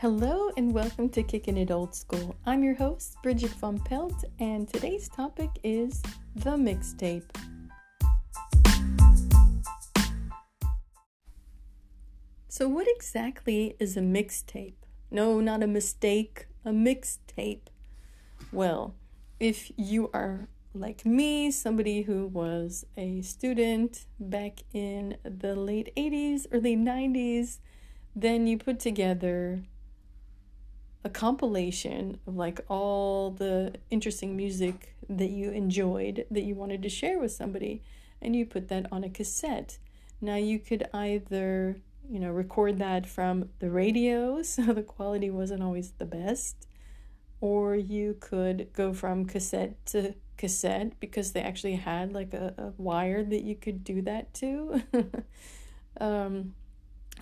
Hello and welcome to Kickin' It Old School. I'm your host, Bridget von Pelt, and today's topic is the mixtape. So what exactly is a mixtape? No, not a mistake, a mixtape. Well, if you are like me, somebody who was a student back in the late 80s, early 90s, then you put together a compilation of like all the interesting music that you enjoyed that you wanted to share with somebody, and you put that on a cassette. Now you could either, record that from the radio, so the quality wasn't always the best, or you could go from cassette to cassette because they actually had like a wire that you could do that to.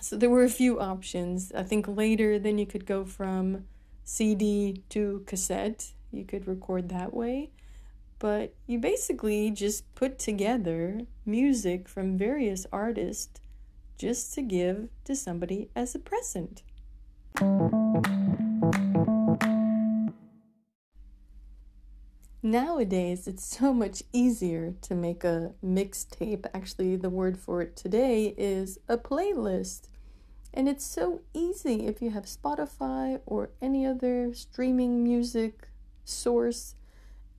So there were a few options. I think later then you could go from CD to cassette. You could record that way. But you basically just put together music from various artists just to give to somebody as a present. Nowadays, it's so much easier to make a mixtape. Actually, the word for it today is a playlist. And it's so easy if you have Spotify or any other streaming music source.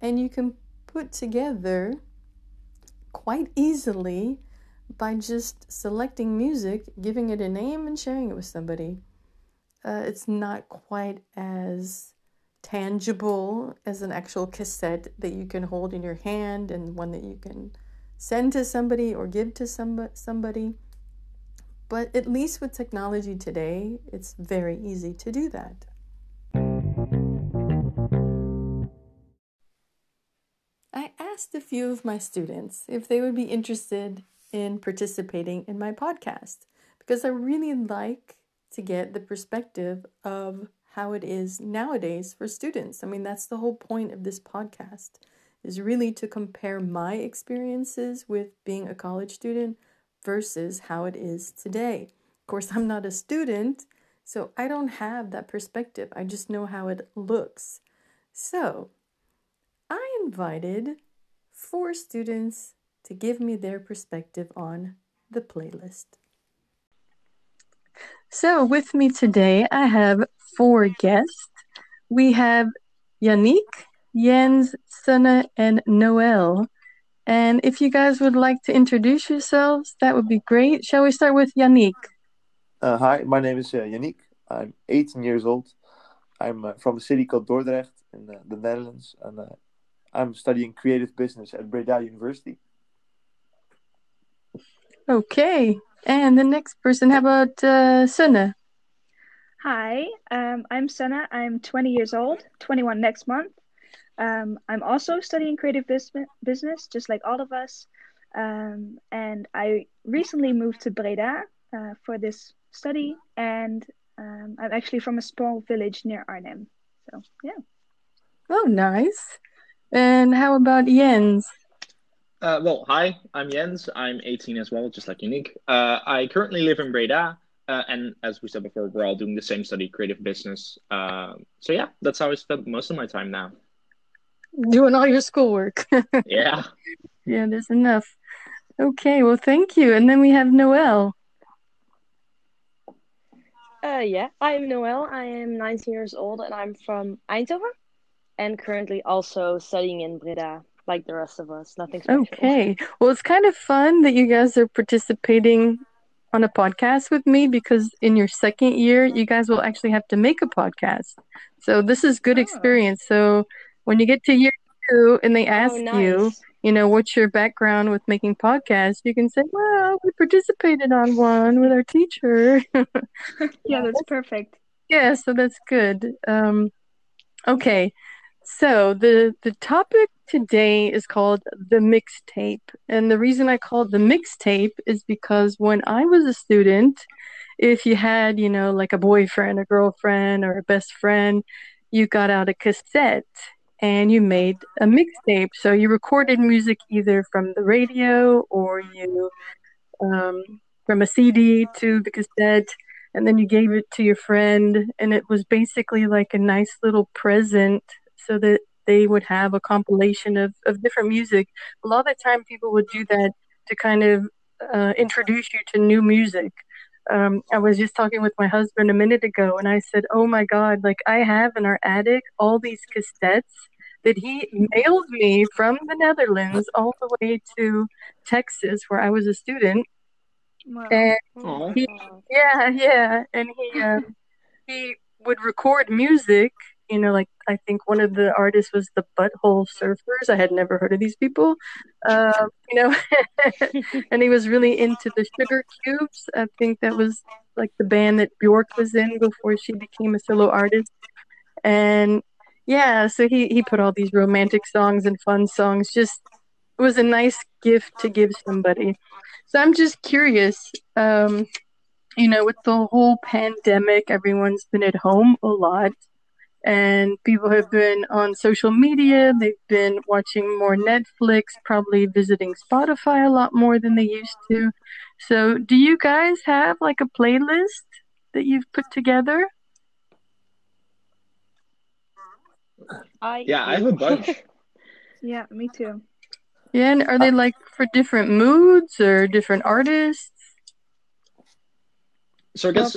And you can put together quite easily by just selecting music, giving it a name, and sharing it with somebody. It's not quite as tangible as an actual cassette that you can hold in your hand and one that you can send to somebody or give to somebody. But at least with technology today, it's very easy to do that. I asked a few of my students if they would be interested in participating in my podcast because I really like to get the perspective of how it is nowadays for students. I mean, that's the whole point of this podcast, is really to compare my experiences with being a college student versus how it is today. Of course, I'm not a student, so I don't have that perspective. I just know how it looks. So I invited 4 students to give me their perspective on the playlist. So with me today, I have 4 guests. We have Yannick, Jens, Sunne, and Noelle. And if you guys would like to introduce yourselves, that would be great. Shall we start with Yannick? Hi, my name is Yannick. I'm 18 years old. I'm from a city called Dordrecht in the Netherlands. And I'm studying creative business at Breda University. Okay. And the next person, how about Sunne? Hi, I'm Sunne. I'm 20 years old, 21 next month. I'm also studying creative business, just like all of us. And I recently moved to Breda for this study. And I'm actually from a small village near Arnhem. So, yeah. Oh, nice. And how about Jens? Well, hi, I'm Jens. I'm 18 as well, just like Yannick. I currently live in Breda. And as we said before, we're all doing the same study, creative business. So yeah, that's how I spend most of my time now. Doing all your schoolwork. Yeah. Yeah, there's enough. Okay, well, thank you. And then we have Noelle. Yeah, I'm Noelle. I am 19 years old and I'm from Eindhoven and currently also studying in Breda. Like the rest of us, nothing special. Okay, well, it's kind of fun that you guys are participating on a podcast with me because in your second year, you guys will actually have to make a podcast. So this is good experience. So when you get to year 2 and they ask you what's your background with making podcasts, you can say, well, we participated on one with our teacher. Yeah, that's perfect. Yeah, so that's good. Okay, so the topic today is called the mixtape. And the reason I called the mixtape is because when I was a student, if you had, like a boyfriend, a girlfriend, or a best friend, you got out a cassette and you made a mixtape. So you recorded music either from the radio or from a CD to the cassette. and then you gave it to your friend, and it was basically like a nice little present so that they would have a compilation of different music. A lot of the time people would do that to kind of introduce you to new music. I was just talking with my husband a minute ago, and I said, oh my God, like I have in our attic all these cassettes that he mailed me from the Netherlands all the way to Texas, where I was a student. Wow. And he would record music, you know, like I think one of the artists was the Butthole Surfers. I had never heard of these people, and he was really into the Sugar Cubes. I think that was like the band that Bjork was in before she became a solo artist. And yeah, so he put all these romantic songs and fun songs. Just, it was a nice gift to give somebody. So I'm just curious, with the whole pandemic, everyone's been at home a lot. And people have been on social media. They've been watching more Netflix, probably visiting Spotify a lot more than they used to. So do you guys have like a playlist that you've put together? I have a bunch. Yeah, me too. Yeah, and are they like for different moods or different artists? So I guess...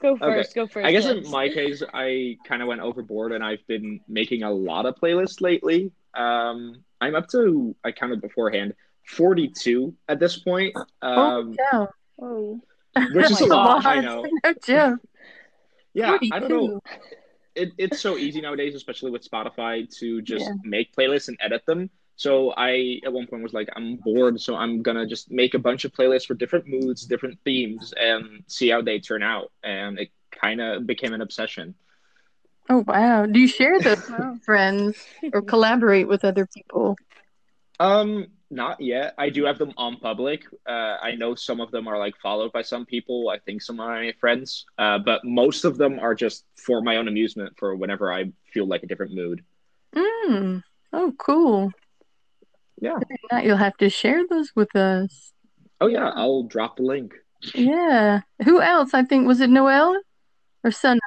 Go first. I guess in my case, I kind of went overboard, and I've been making a lot of playlists lately. I'm up to, I counted beforehand, 42 at this point. Which is a lot, I know. No, yeah, 42. I don't know. It's so easy nowadays, especially with Spotify, to just make playlists and edit them. So I, at one point, was like, I'm bored, so I'm going to just make a bunch of playlists for different moods, different themes, and see how they turn out. And it kind of became an obsession. Oh, wow. Do you share those with friends or collaborate with other people? Not yet. I do have them on public. I know some of them are like followed by some people. I think some of my friends. But most of them are just for my own amusement, for whenever I feel like a different mood. Mm. Oh, cool. Yeah. You'll have to share those with us. Oh, yeah. I'll drop the link. Yeah. Who else? I think, was it Noelle or Sunne?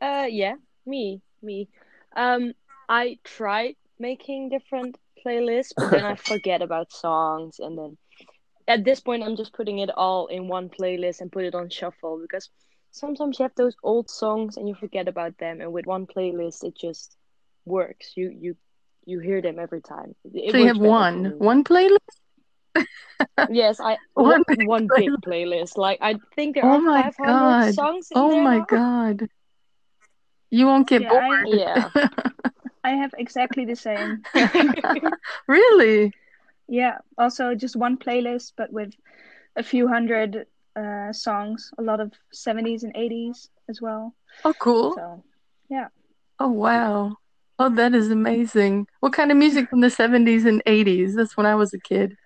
Yeah. Me. I tried making different playlists, but then I forget about songs. And then at this point, I'm just putting it all in one playlist and put it on shuffle, because sometimes you have those old songs and you forget about them. And with one playlist, it just works. You hear them every time. So you have one playlist? Yes, one big playlist. Like, I think there are 500 songs in there. Oh my God. You won't get bored. I have exactly the same. Really? Yeah. Also, just one playlist, but with a few hundred songs. A lot of 70s and 80s as well. Oh, cool. So, yeah. Oh, wow. Oh, that is amazing. What kind of music from the 70s and 80s? That's when I was a kid.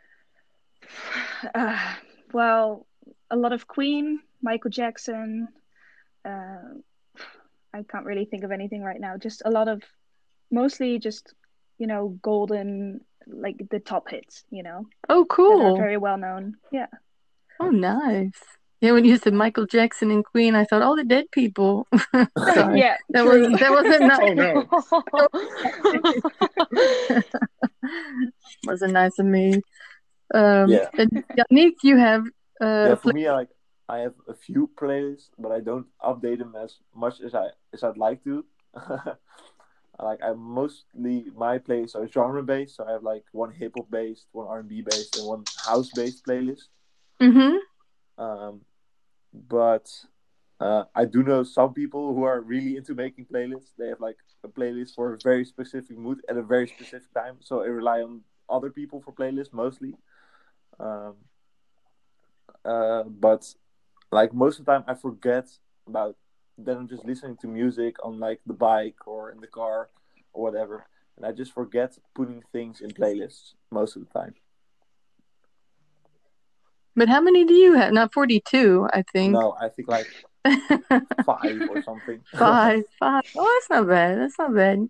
Well, a lot of Queen, Michael Jackson. I can't really think of anything right now. Just a lot of, mostly just, golden, like the top hits, Oh, cool. Very well known. Yeah. Oh, nice. Yeah, when you said Michael Jackson and Queen, I thought all the dead people. Yeah, that wasn't nice. Oh, no. Wasn't nice of me. Yeah. Yannick, you have. For me, I have a few playlists, but I don't update them as much as I'd like to. My playlists are genre based, so I have one hip hop based, one R&B based, and one house based playlist. Mm-hmm. But I do know some people who are really into making playlists. They have a playlist for a very specific mood at a very specific time. So I rely on other people for playlists mostly. But most of the time I forget about. Then I'm just listening to music on the bike or in the car or whatever, and I just forget putting things in playlists most of the time. But how many do you have? Not 42, I think. No, I think 5 or something. Five. Oh, that's not bad.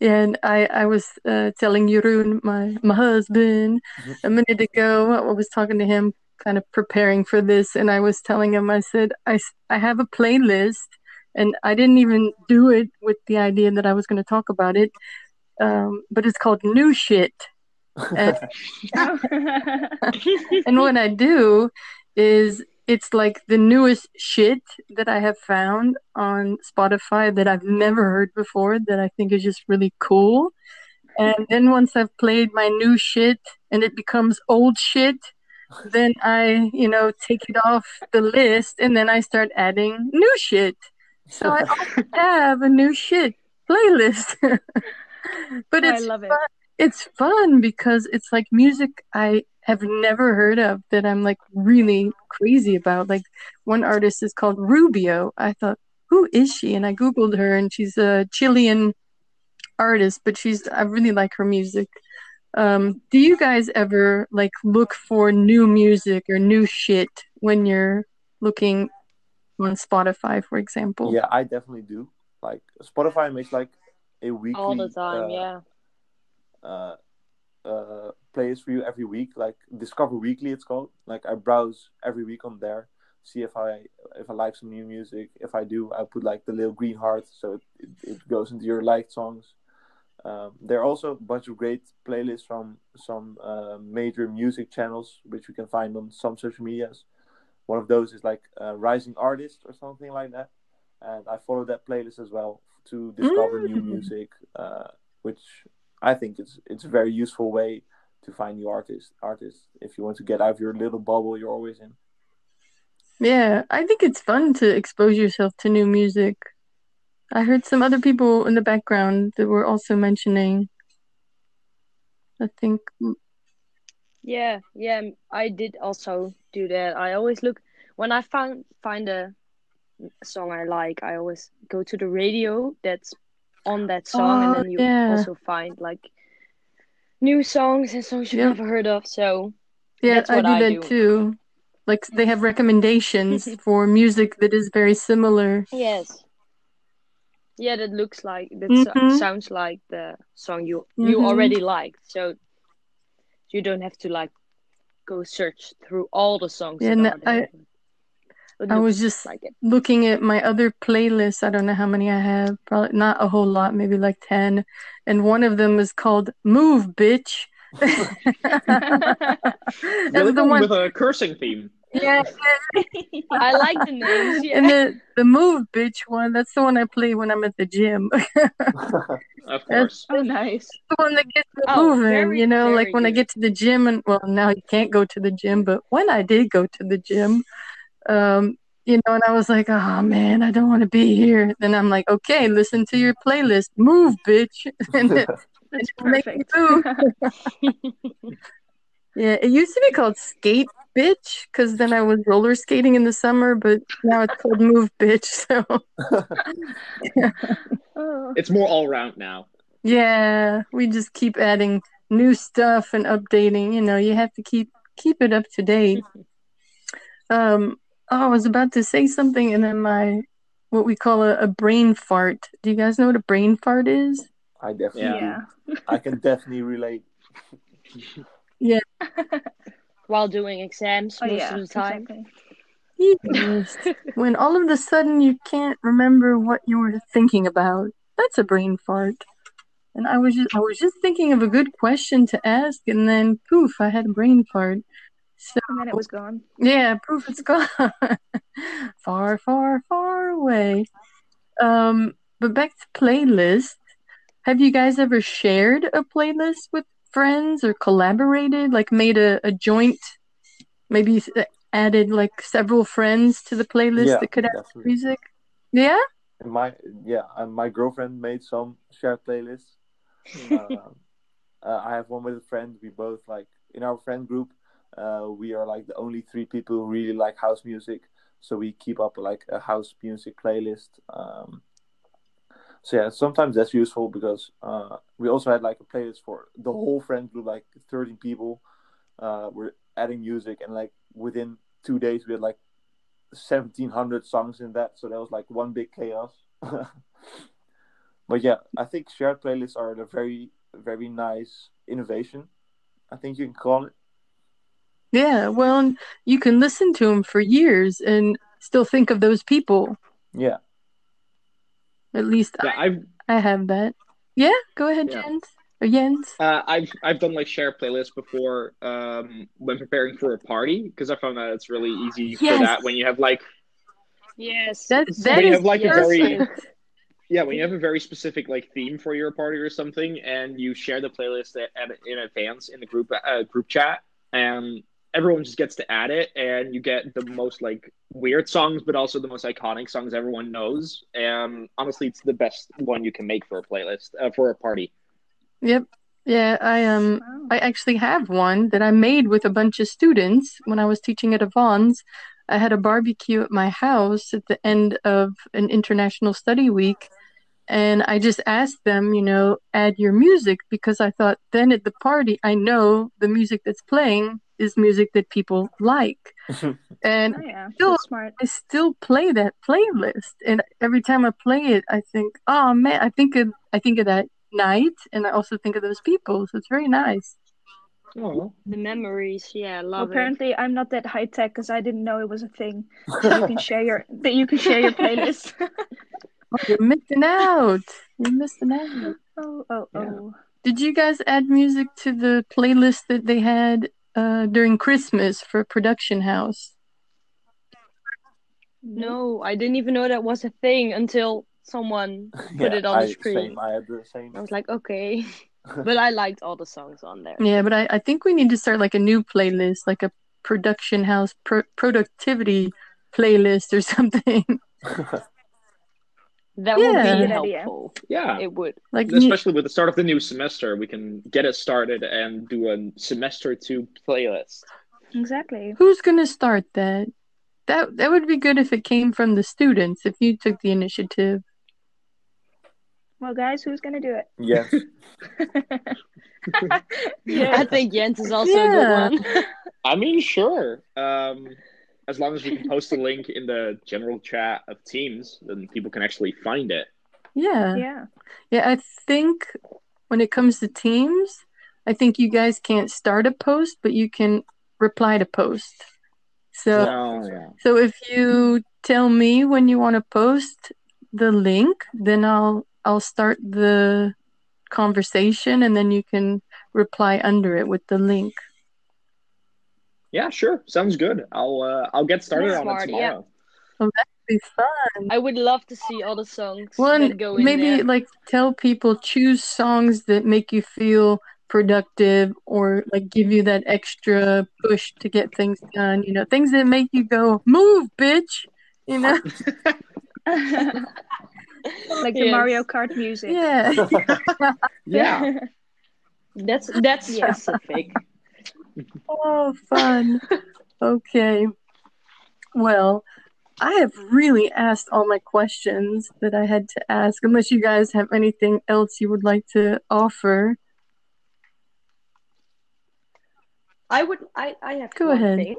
And I was telling Jeroen, my husband, a minute ago. I was talking to him, kind of preparing for this, and I was telling him, I said, I have a playlist, and I didn't even do it with the idea that I was going to talk about it, but it's called New Shit. And, and what I do is it's like the newest shit that I have found on Spotify that I've never heard before that I think is just really cool. And then once I've played my new shit and it becomes old shit, then I, you know, take it off the list and then I start adding new shit. So I always have a new shit playlist. But it's I love it. It's fun because it's like music I have never heard of that I'm like really crazy about. Like one artist is called Rubio. I thought, who is she? And I Googled her, and she's a Chilean artist, but I really like her music. Do you guys ever like look for new music or new shit when you're looking on Spotify, for example? Yeah, I definitely do. Like Spotify makes like a weekly all the time, plays for you every week, like Discover Weekly it's called. Like I browse every week on there, see if I like some new music. If I do, I put like the little green heart, so it goes into your liked songs. There are also a bunch of great playlists from some major music channels, which you can find on some social medias. One of those is like Rising Artist or something like that, and I follow that playlist as well to discover new music, which I think it's a very useful way to find new artists if you want to get out of your little bubble you're always in. Yeah, I think it's fun to expose yourself to new music. I heard some other people in the background that were also mentioning, I think. Yeah, I did also do that. I always look, when I find a song I like, I always go to the radio that's on that song, and then you also find like new songs and songs you've never heard of. So that's what I do. Too. Like they have recommendations for music that is very similar. Yes. Yeah, that looks like that sounds like the song you already liked. So you don't have to like go search through all the songs. Yeah, no, I was just looking at my other playlists. I don't know how many I have. Probably not a whole lot, maybe like 10. And one of them is called Move, Bitch. Really the one with a cursing theme. Yeah. I like the names. Yeah. And the Move, Bitch one, that's the one I play when I'm at the gym. Of course. Oh, nice. The one that gets me moving, very, you know, like when I get to the gym. And well, now you can't go to the gym, but when I did go to the gym, you know, and I was like, oh man, I don't want to be here. Then I'm like, okay, listen to your playlist, Move, Bitch. And it makes me move. Yeah, it used to be called Skate, Bitch, because then I was roller skating in the summer, but now it's called Move, Bitch. So it's more all round now. Yeah, we just keep adding new stuff and updating. You know, you have to keep it up to date. I was about to say something, and then my what we call a brain fart. Do you guys know what a brain fart is? I definitely do. I can definitely relate. Yeah. While doing exams most of the time. Exactly. Yes. When all of a sudden you can't remember what you were thinking about. That's a brain fart. And I was just thinking of a good question to ask, and then poof, I had a brain fart. So, and then it was gone. Yeah, proof it's gone. Far, far, far away. But back to playlist. Have you guys ever shared a playlist with friends or collaborated? Like made a joint, maybe added like several friends to the playlist that could add music? Yeah? My girlfriend made some shared playlists. I have one with a friend. We both like, in our friend group, we are like the only three people who really like house music, so we keep up like a house music playlist. So yeah, sometimes that's useful because we also had like a playlist for the whole friend group, like 13 people. We're adding music, and like within 2 days we had like 1,700 songs in that, so that was like one big chaos. But yeah, I think shared playlists are a very, very nice innovation, I think you can call it. Yeah, well, you can listen to them for years and still think of those people. Yeah. At least yeah, I have that. Yeah, go ahead, yeah. Jens. Or Jens. I've done like share playlists before when preparing for a party, because I found that it's really easy for that when you have like. Yes, that is like a very. Yeah, when you have a very specific like theme for your party or something, and you share the playlist in advance in the group chat, and everyone just gets to add it, and you get the most like weird songs, but also the most iconic songs everyone knows. And honestly, it's the best one you can make for a playlist for a party. Yep. Yeah, I actually have one that I made with a bunch of students when I was teaching at Avon's. I had a barbecue at my house at the end of an international study week. And I just asked them, add your music, because I thought then at the party, I know the music that's playing is music that people like. And I still play that playlist. And every time I play it, I think, oh man, I think of that night. And I also think of those people. So it's very nice. Oh. The memories, yeah, love Apparently, I'm not that high tech because I didn't know it was a thing that you can share your playlist. Oh, you're missing out. Oh. Did you guys add music to the playlist that they had during Christmas for Production House? No, I didn't even know that was a thing until someone put it on the screen. I had the same. I was like, okay. But I liked all the songs on there. Yeah, but I think we need to start like a new playlist, like a Production House productivity playlist or something. That would be helpful. Yeah, it would. Like, especially with the start of the new semester, we can get it started and do a semester 2 playlist. Exactly. Who's gonna start that? That would be good if it came from the students. If you took the initiative. Well, guys, who's gonna do it? Yes. Yeah, I think Jens is also a good one. I mean, sure. As long as we can post a link in the general chat of Teams, then people can actually find it. Yeah. Yeah. Yeah, I think when it comes to Teams, I think you guys can't start a post, but you can reply to post. So if you tell me when you want to post the link, then I'll start the conversation and then you can reply under it with the link. Yeah, sure. Sounds good. I'll get started on it tomorrow. Yeah. Well, that'd be fun. I would love to see all the songs that go in there. Maybe like tell people choose songs that make you feel productive or like give you that extra push to get things done. Things that make you go move, bitch. Like the Mario Kart music. Yeah. Yeah. That's specific. Oh, fun. Okay. Well, I have really asked all my questions that I had to ask, unless you guys have anything else you would like to offer. I have to go ahead. Thing.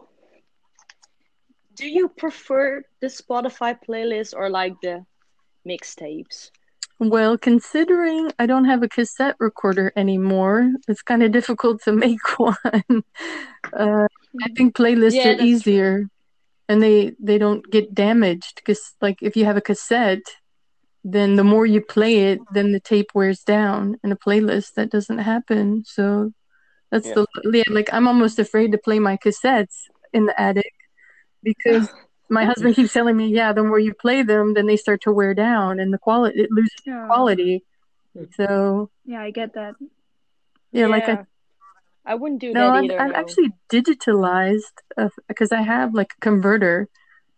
Do you prefer the Spotify playlist or like the mixtapes? Well, considering I don't have a cassette recorder anymore, it's kind of difficult to make one. I think playlists are easier, and they don't get damaged, because like if you have a cassette, then the more you play it, then the tape wears down. And a playlist, that doesn't happen. So that's I'm almost afraid to play my cassettes in the attic because. My husband keeps telling me, the more you play them, then they start to wear down and the quality, it loses quality. So yeah, I get that. Yeah, like I wouldn't do that either. I've actually digitalized because I have like a converter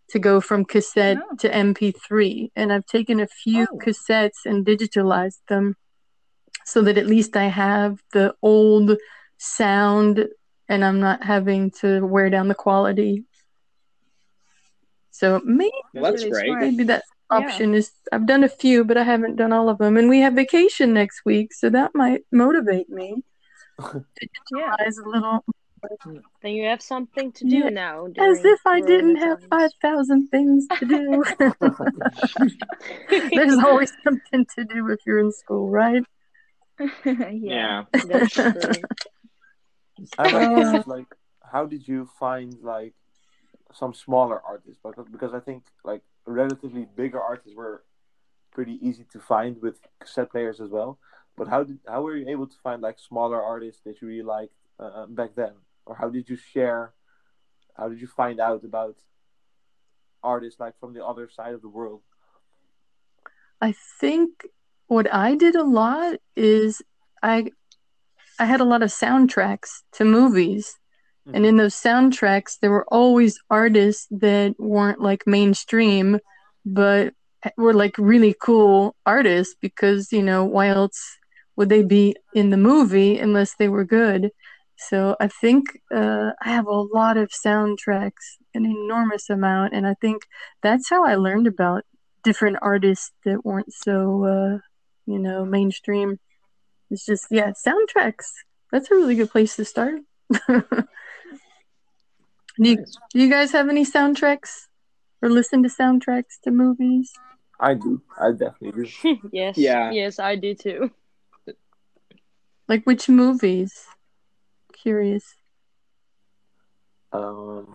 to go from cassette to MP3, and I've taken a few cassettes and digitalized them so that at least I have the old sound and I'm not having to wear down the quality. So maybe that option is. I've done a few, but I haven't done all of them. And we have vacation next week, so that might motivate me to digitalize a little Then you have something to do now. As if I didn't have 5,000 things to do. There's always something to do if you're in school, right? Yeah. That's true. I like, how did you find like some smaller artists? Because I think like relatively bigger artists were pretty easy to find with cassette players as well. But how were you able to find like smaller artists that you really liked back then? Or how did you find out about artists like from the other side of the world? I think what I did a lot is I had a lot of soundtracks to movies. Mm-hmm. And in those soundtracks, there were always artists that weren't like mainstream, but were like really cool artists because, you know, why else would they be in the movie unless they were good? So I think I have a lot of soundtracks, an enormous amount. And I think that's how I learned about different artists that weren't so, you know, mainstream. It's just, yeah, soundtracks. That's a really good place to start. Do you guys have any soundtracks or listen to soundtracks to movies? I do. I definitely do. Yes. Yeah. Yes, I do too. Like which movies? Curious. So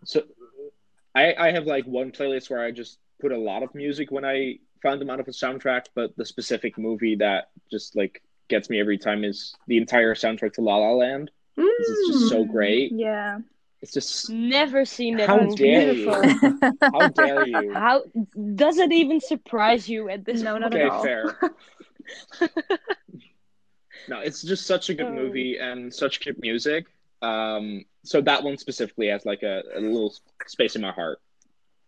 I have like one playlist where I just put a lot of music when I found them out of a soundtrack, but the specific movie that just like gets me every time is the entire soundtrack to La La Land. Mm. It's just so great. Yeah. It's just never seen that. How dare you? How dare you? How does it even surprise you at this moment? Okay, fair. No, it's just such a good movie and such cute music. So that one specifically has like a little space in my heart.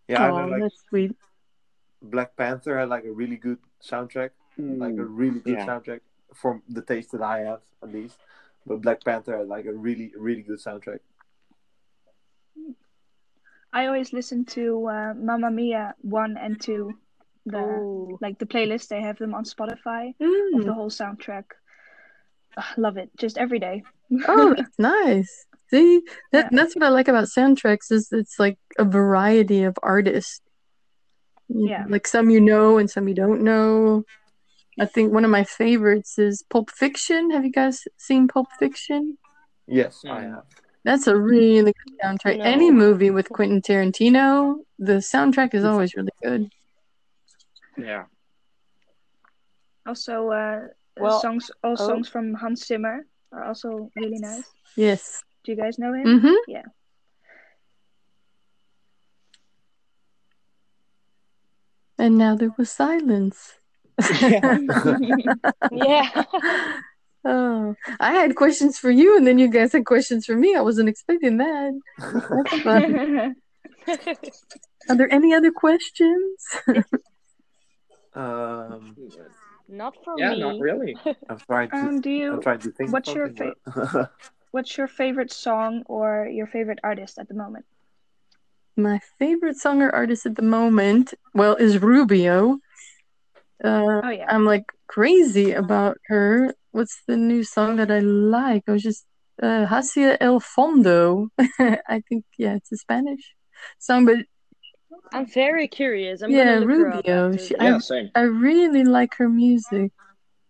Yeah, I know, like, that's sweet. Black Panther had like a really good soundtrack, soundtrack from the taste that I have, at least. But Black Panther had like a really, really good soundtrack. I always listen to Mamma Mia 1 and 2, like the playlist. They have them on Spotify, of the whole soundtrack. Love it, just every day. Oh, that's nice. See, that's what I like about soundtracks is it's like a variety of artists. Yeah, like some you know and some you don't know. I think one of my favorites is Pulp Fiction. Have you guys seen Pulp Fiction? Yes, I have. That's a really good soundtrack. No. Any movie with Quentin Tarantino, the soundtrack is always really good. Yeah. Also, songs from Hans Zimmer are also really nice. Yes. Do you guys know him? Mm-hmm. Yeah. And now there was silence. Yeah. Yeah. Oh, I had questions for you, and then you guys had questions for me. I wasn't expecting that. That's fun. Are there any other questions? Not for me. Yeah, not really. I'm trying to. I'm trying to think. What's your favorite song or your favorite artist at the moment? My favorite song or artist at the moment, is Rubio. I'm like crazy about her. What's the new song that I like? I was just Hacia El Fondo. I think it's a Spanish song, but I'm very curious. Rubio. Same. I really like her music.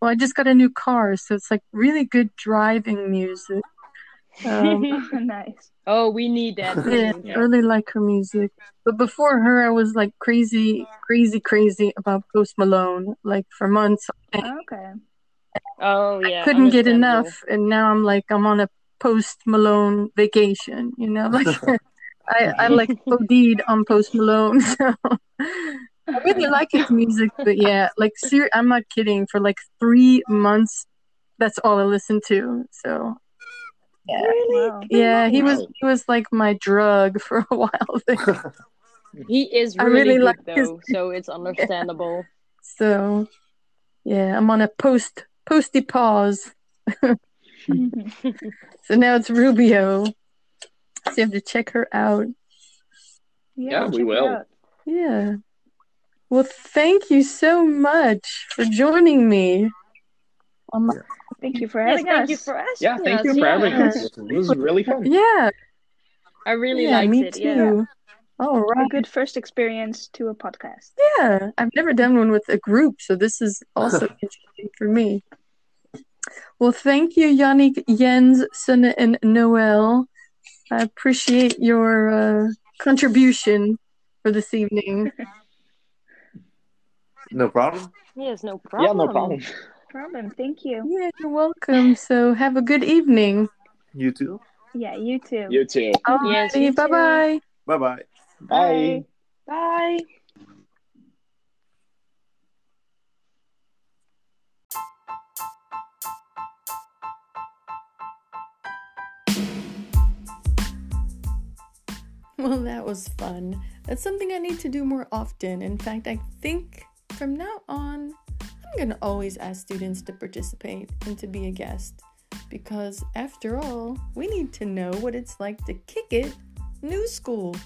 Well, I just got a new car, so it's like really good driving music. Nice. Oh, we need that. Yeah, I really like her music. But before her, I was like crazy about Post Malone, like for months. Okay. Oh yeah. I couldn't get enough, and now I'm like on a Post Malone vacation. You know, like I like OD'd on Post Malone. So I really like his music, but I'm not kidding. For like 3 months, that's all I listened to. So. Yeah, really? Wow. Yeah, he was like my drug for a while there. He is really good though, so it's understandable. So, I'm on a posty pause. So now it's Rubio. So you have to check her out. Yeah, we will. Yeah. Well, thank you so much for joining me. Thank you for having us. Thank you for us. Yeah, thank you for having us. This was really fun. Yeah. I really liked it. Too. Yeah. All right. A good first experience to a podcast. Yeah. I've never done one with a group, so this is also interesting for me. Well, thank you, Yannick, Jens, Sunne, and Noelle. I appreciate your contribution for this evening. No problem. Yes, no problem. Yeah, no problem. Thank you. Yeah, you're welcome. So have a good evening. You too. Yeah, you too. You too. Yes, you bye-bye. Bye-bye. Bye. Bye. Well, that was fun. That's something I need to do more often. In fact, I think from now on, I'm going to always ask students to participate and to be a guest. Because after all, we need to know what it's like to kick it new school.